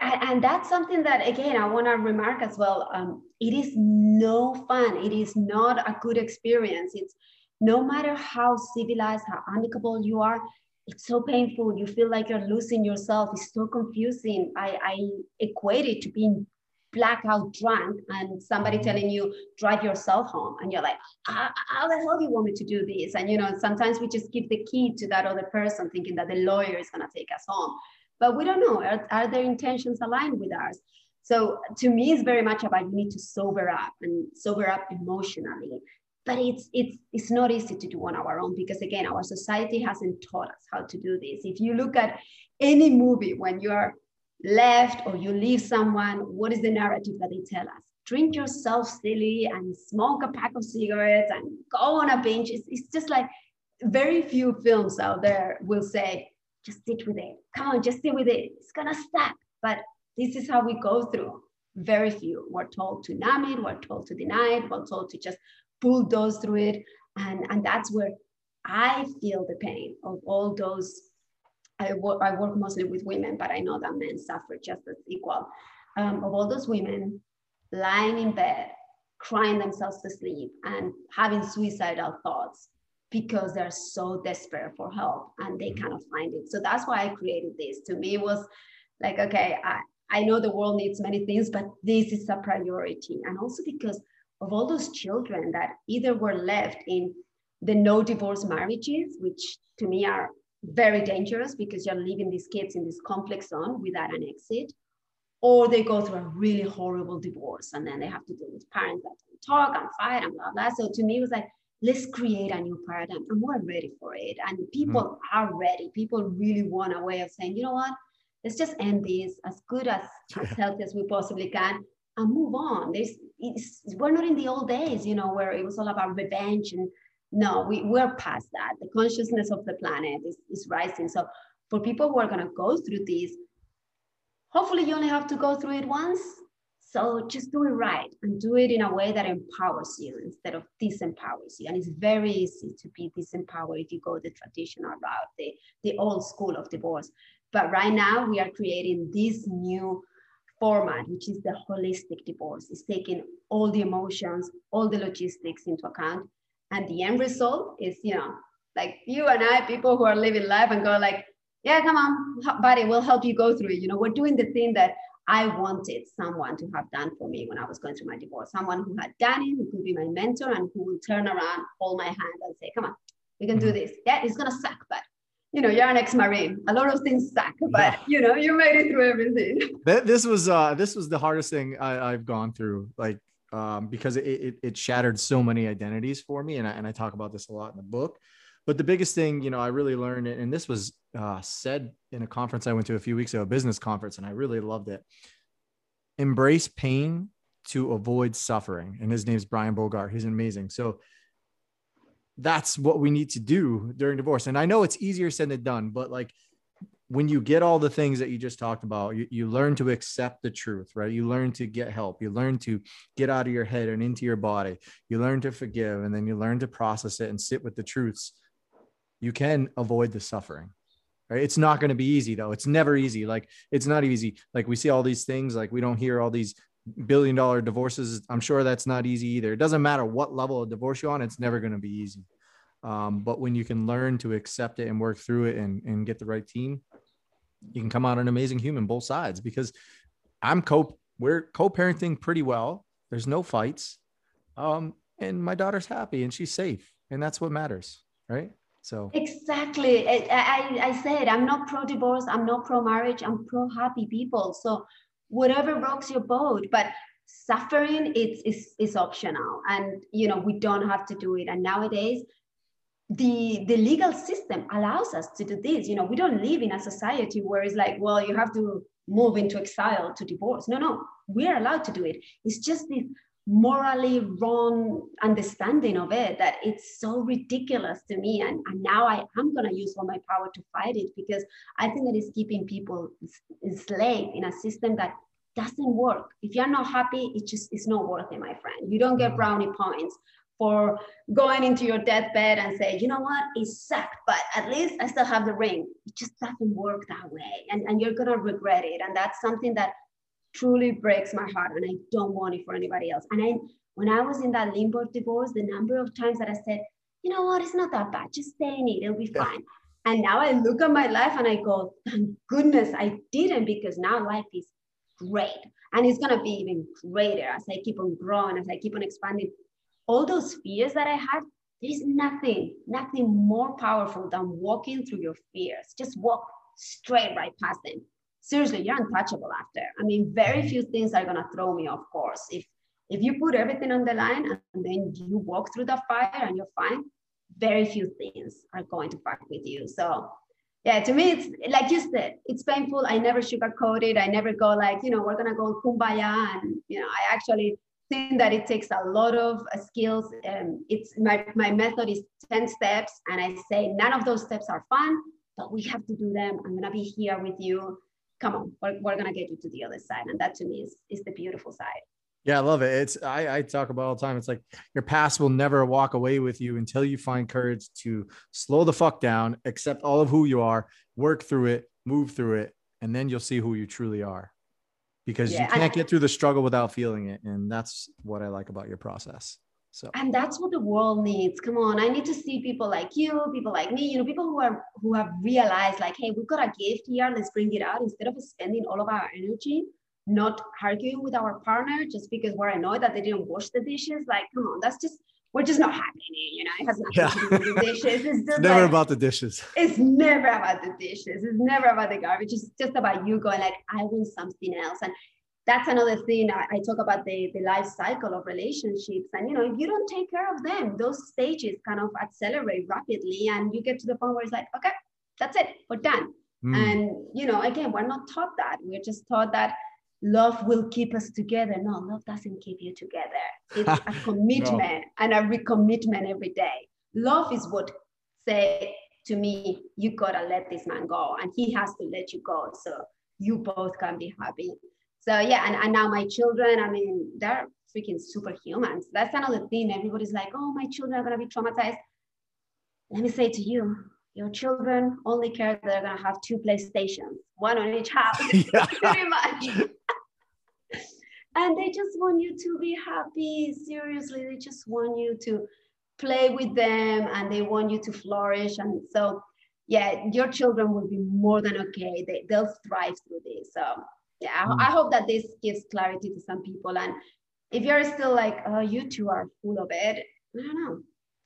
And that's something that, again, I want to remark as well. Um, it is no fun. It is not a good experience. It's no matter how civilized, how amicable you are, it's so painful. You feel like you're losing yourself. It's so confusing. I, I equate it to being blackout drunk and somebody telling you, drive yourself home. And you're like, how, how the hell do you want me to do this? And, you know, sometimes we just give the key to that other person thinking that the lawyer is going to take us home. But we don't know, are, are their intentions aligned with ours? So to me, it's very much about you need to sober up and sober up emotionally. But it's, it's, it's not easy to do on our own, because, again, our society hasn't taught us how to do this. If you look at any movie, when you're left or you leave someone, what is the narrative that they tell us? Drink yourself silly and smoke a pack of cigarettes and go on a binge. It's, it's just like very few films out there will say, just sit with it. Come on, just sit with it. It's gonna suck. But this is how we go through. Very few. We're told to numb it. We're told to deny it. We're told to just bulldoze through it. And, and that's where I feel the pain of all those. I, wor- I work mostly with women, but I know that men suffer just as equal. Um, of all those women lying in bed, crying themselves to sleep and having suicidal thoughts because they're so desperate for help and they cannot find it. So that's why I created this. To me, it was like, okay, I, I know the world needs many things, but this is a priority. And also because of all those children that either were left in the no divorce marriages, which to me are very dangerous because you're leaving these kids in this complex zone without an exit, or they go through a really horrible divorce and then they have to deal with parents that don't talk and fight and blah, blah. So to me, it was like, let's create a new paradigm and we're ready for it. And people mm-hmm. are ready. People really want a way of saying, you know what, let's just end this as good as, as healthy as we possibly can and move on. There's, it's, we're not in the old days, you know, where it was all about revenge and no, we, we're past that. The consciousness of the planet is, is rising. So for people who are going to go through this, hopefully you only have to go through it once. So just do it right and do it in a way that empowers you instead of disempowers you. And it's very easy to be disempowered if you go the traditional route, the, the old school of divorce. But right now we are creating this new format, which is the holistic divorce. It's taking all the emotions, all the logistics into account. And the end result is, you know, like you and I, people who are living life and go like, yeah, come on, buddy, we'll help you go through it. You know, we're doing the thing that I wanted someone to have done for me when I was going through my divorce, someone who had done it, who could be my mentor and who will turn around, hold my hand and say, come on, we can do this. Yeah, it's going to suck, but, you know, you're an ex-Marine. A lot of things suck, but, yeah. you know, you made it through everything. This was uh, this was the hardest thing I, I've gone through, like, um, because it, it, it shattered so many identities for me. And I, and I talk about this a lot in the book, but the biggest thing, you know, I really learned, and this was, uh, said in a conference I went to a few weeks ago, a business conference, and I really loved it. Embrace pain to avoid suffering. And his name's Brian Bogart. He's amazing. So that's what we need to do during divorce. And I know it's easier said than done, but like, when you get all the things that you just talked about, you, you learn to accept the truth, right? You learn to get help. You learn to get out of your head and into your body. You learn to forgive, and then you learn to process it and sit with the truths. You can avoid the suffering, right? It's not going to be easy though. It's never easy. Like it's not easy. Like we see all these things, like we don't hear all these billion dollar divorces. I'm sure that's not easy either. It doesn't matter what level of divorce you're on. It's never going to be easy. Um, but when you can learn to accept it and work through it and, and get the right team, you can come out an amazing human, both sides, because I'm co we're co-parenting pretty well. There's no fights. Um, and my daughter's happy and she's safe. And that's what matters. Right. So exactly. I, I, I said, I'm not pro divorce. I'm not pro marriage. I'm pro happy people. So whatever rocks your boat, but suffering it's, it's, it's optional and, you know, we don't have to do it. And nowadays, the the legal system allows us to do this. You know, we don't live in a society where it's like, well, you have to move into exile to divorce. No, no, we're allowed to do it. It's just this morally wrong understanding of it that it's so ridiculous to me. And, and now I am going to use all my power to fight it because I think that it's keeping people enslaved in a system that doesn't work. If you're not happy, it just is not worth it, my friend. You don't get brownie points for going into your deathbed and say, you know what, it sucked, but at least I still have the ring. It just doesn't work that way. And, and you're gonna regret it. And that's something that truly breaks my heart and I don't want it for anybody else. And I, when I was in that limbo divorce, the number of times that I said, you know what, it's not that bad, just stay in it, it'll be fine. And now I look at my life and I go, thank goodness I didn't, because now life is great. And it's gonna be even greater as I keep on growing, as I keep on expanding. All those fears that I had, there's nothing, nothing more powerful than walking through your fears. Just walk straight right past them. Seriously, you're untouchable after. I mean, very few things are gonna throw me off course. If if you put everything on the line and then you walk through the fire and you're fine, very few things are going to fuck with you. So yeah, to me, it's like you said, it's painful. I never sugarcoat it. I never go like, you know, we're gonna go kumbaya. And, you know, I actually thing that it takes a lot of skills. Um, it's my, my method is ten steps. And I say, none of those steps are fun, but we have to do them. I'm going to be here with you. Come on, we're, we're going to get you to the other side. And that to me is, is the beautiful side. Yeah, I love it. It's I, I talk about all the time. It's like your past will never walk away with you until you find courage to slow the fuck down, accept all of who you are, work through it, move through it, and then you'll see who you truly are. Because yeah, you can't get through the struggle without feeling it. And that's what I like about your process. So. And that's what the world needs. Come on. I need to see people like you, people like me, you know, people who are, who have realized like, hey, we've got a gift here. Let's bring it out instead of spending all of our energy, not arguing with our partner just because we're annoyed that they didn't wash the dishes. Like, come on, that's just, we're just not happy. You know, it has nothing yeah. to do with the dishes. It's, it's never like, about the dishes. It's never about the dishes. It's never about the garbage. It's just about you going like, I want something else. And that's another thing. I, I talk about the, the life cycle of relationships. And, you know, if you don't take care of them, those stages kind of accelerate rapidly. And you get to the point where it's like, okay, that's it. We're done. Mm. And, you know, again, we're not taught that. We're just taught that love will keep us together. No, love doesn't keep you together. It's a commitment no. and a recommitment every day. Love is what say to me, you got to let this man go. And he has to let you go. So you both can be happy. So yeah, and, and now my children, I mean, they're freaking superhumans. That's another thing. Everybody's like, oh, my children are going to be traumatized. Let me say to you, your children only care that they're going to have two PlayStations, one on each house, yeah. pretty much. And they just want you to be happy. Seriously, they just want you to play with them and they want you to flourish. And so, yeah, your children will be more than okay. They, they'll thrive through this. So, yeah, I hope that this gives clarity to some people. And if you're still like, oh, you two are full of it, I don't know,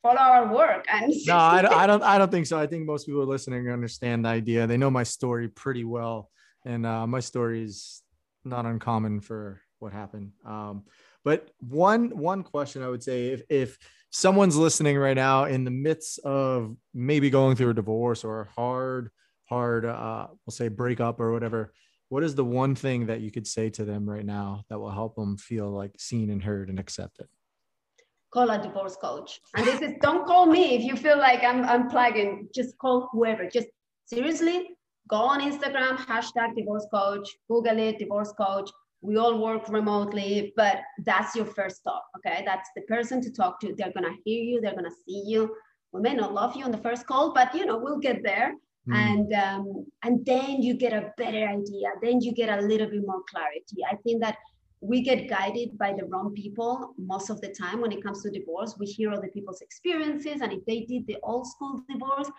follow our work. And no, I don't, I don't, I don't think so. I think most people listening understand the idea. They know my story pretty well. And uh, my story is not uncommon for what happened. Um, but one, one question I would say, if, if someone's listening right now in the midst of maybe going through a divorce or a hard, hard, uh, we'll say breakup or whatever, what is the one thing that you could say to them right now that will help them feel like seen and heard and accepted? Call a divorce coach. And this is, don't call me if you feel like I'm, I'm plugging, just call whoever. Just seriously, go on Instagram, hashtag divorce coach, Google it, divorce coach. We all work remotely, but that's your first stop, okay? That's the person to talk to. They're gonna hear you, they're gonna see you. We may not love you on the first call, but you know, we'll get there. And um, and then you get a better idea. Then you get a little bit more clarity. I think that we get guided by the wrong people most of the time when it comes to divorce. We hear other people's experiences. And if they did the old school divorce,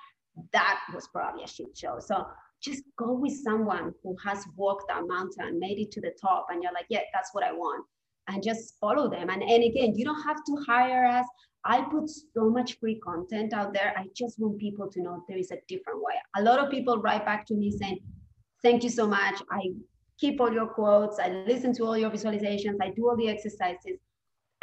that was probably a shit show. So just go with someone who has walked that mountain, made it to the top. And you're like, yeah, that's what I want. And just follow them. And, and again, you don't have to hire us. I put so much free content out there. I just want people to know there is a different way. A lot of people write back to me saying, thank you so much. I keep all your quotes. I listen to all your visualizations. I do all the exercises.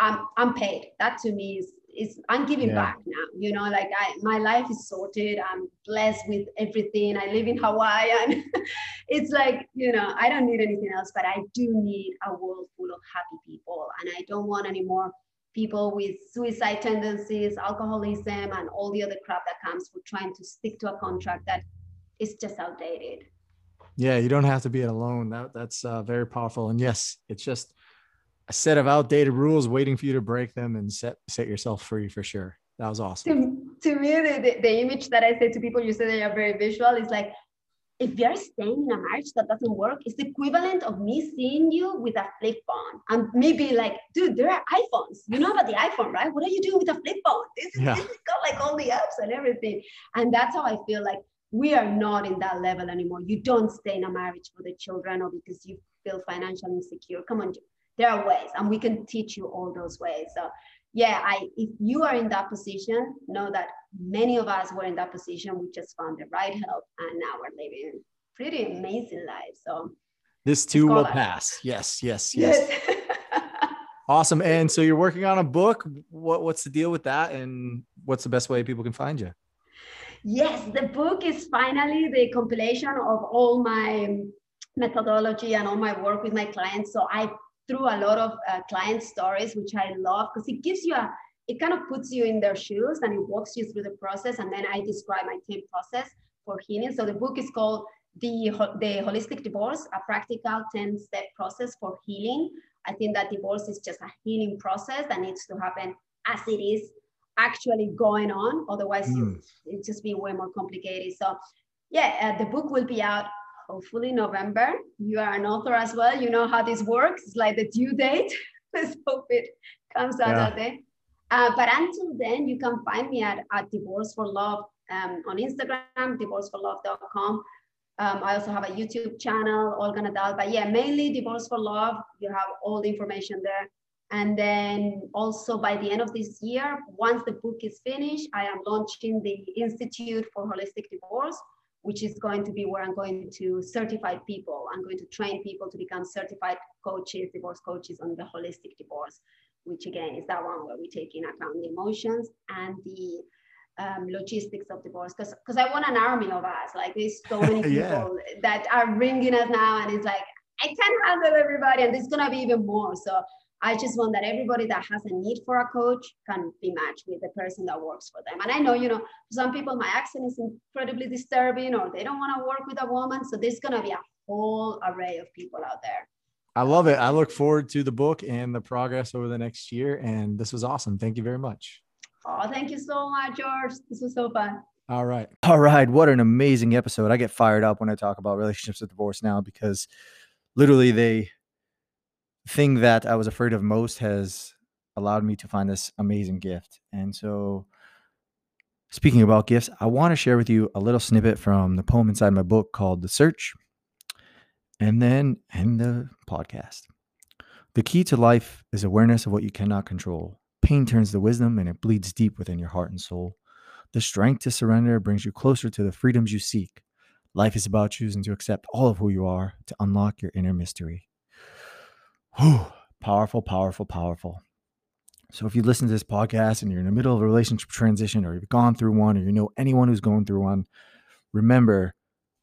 I'm, I'm paid. That to me is, is I'm giving yeah. back now. You know, like I, my life is sorted. I'm blessed with everything. I live in Hawaii. And it's like, you know, I don't need anything else, but I do need a world full of happy people. And I don't want any more people with suicide tendencies, alcoholism, and all the other crap that comes with trying to stick to a contract that is just outdated. Yeah, you don't have to be alone. That, that's uh, very powerful. And yes, it's just a set of outdated rules waiting for you to break them and set set yourself free for sure. That was awesome. To, to me, the, the, the image that I say to people, you say they are very visual, is like, if you're staying in a marriage that doesn't work, it's the equivalent of me seeing you with a flip phone. And me being like, dude, there are iPhones. You know about the iPhone, right? What are you doing with a flip phone? This is, yeah. this is got like all the apps and everything. And that's how I feel like we are not in that level anymore. You don't stay in a marriage for the children or because you feel financially insecure. Come on, there are ways and we can teach you all those ways. So yeah, I, if you are in that position, know that many of us were in that position. We just found the right help and now we're living pretty amazing lives. So this too will pass. Yes, yes, yes. yes. Awesome. And so you're working on a book. What, what's the deal with that? And what's the best way people can find you? Yes, the book is finally the compilation of all my methodology and all my work with my clients. So I through a lot of uh, client stories, which I love because it gives you a, it kind of puts you in their shoes and it walks you through the process. And then I describe my ten process for healing. So the book is called the, the Holistic Divorce, a practical ten step process for healing. I think that divorce is just a healing process that needs to happen as it is actually going on. Otherwise, mm. it'll just be way more complicated. So yeah, uh, the book will be out hopefully November. You are an author as well. You know how this works. It's like the due date. Let's hope it comes out yeah. that day. Uh, but until then, you can find me at, at Divorce for Love um, on Instagram, divorce for love dot com. Um, I also have a YouTube channel, Olga Nadal. But yeah, mainly Divorce for Love. You have all the information there. And then also by the end of this year, once the book is finished, I am launching the Institute for Holistic Divorce, which is going to be where I'm going to certify people. I'm going to train people to become certified coaches, divorce coaches on the holistic divorce, which again is that one where we take in account the emotions and the Um, logistics of divorce, because because I want an army of us. Like there's so many people yeah. that are ringing us now, and it's like I can't handle everybody, and there's gonna be even more. So I just want that everybody that has a need for a coach can be matched with the person that works for them. And I know, you know, some people my accent is incredibly disturbing, or they don't want to work with a woman. So there's gonna be a whole array of people out there. I love it. I look forward to the book and the progress over the next year. And this was awesome. Thank you very much. Oh, thank you so much, George. This was so fun. All right. All right. What an amazing episode. I get fired up when I talk about relationships with divorce now, because literally the thing that I was afraid of most has allowed me to find this amazing gift. And so speaking about gifts, I want to share with you a little snippet from the poem inside my book called The Search, and then end the podcast. The key to life is awareness of what you cannot control. Pain turns to wisdom, and it bleeds deep within your heart and soul. The strength to surrender brings you closer to the freedoms you seek. Life is about choosing to accept all of who you are to unlock your inner mystery. Whew, powerful, powerful, powerful. So if you listen to this podcast and you're in the middle of a relationship transition, or you've gone through one, or you know anyone who's going through one, remember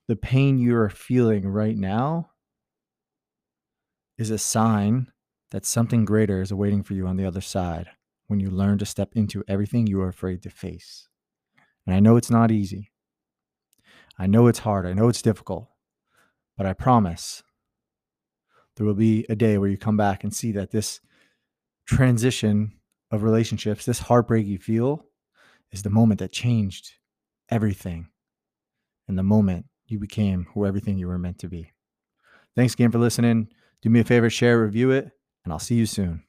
the pain you're feeling right now is a sign that something greater is awaiting for you on the other side. When you learn to step into everything you are afraid to face. And I know it's not easy. I know it's hard. I know it's difficult. But I promise there will be a day where you come back and see that this transition of relationships, this heartbreak you feel, is the moment that changed everything. And the moment you became who everything you were meant to be. Thanks again for listening. Do me a favor, share, review it, and I'll see you soon.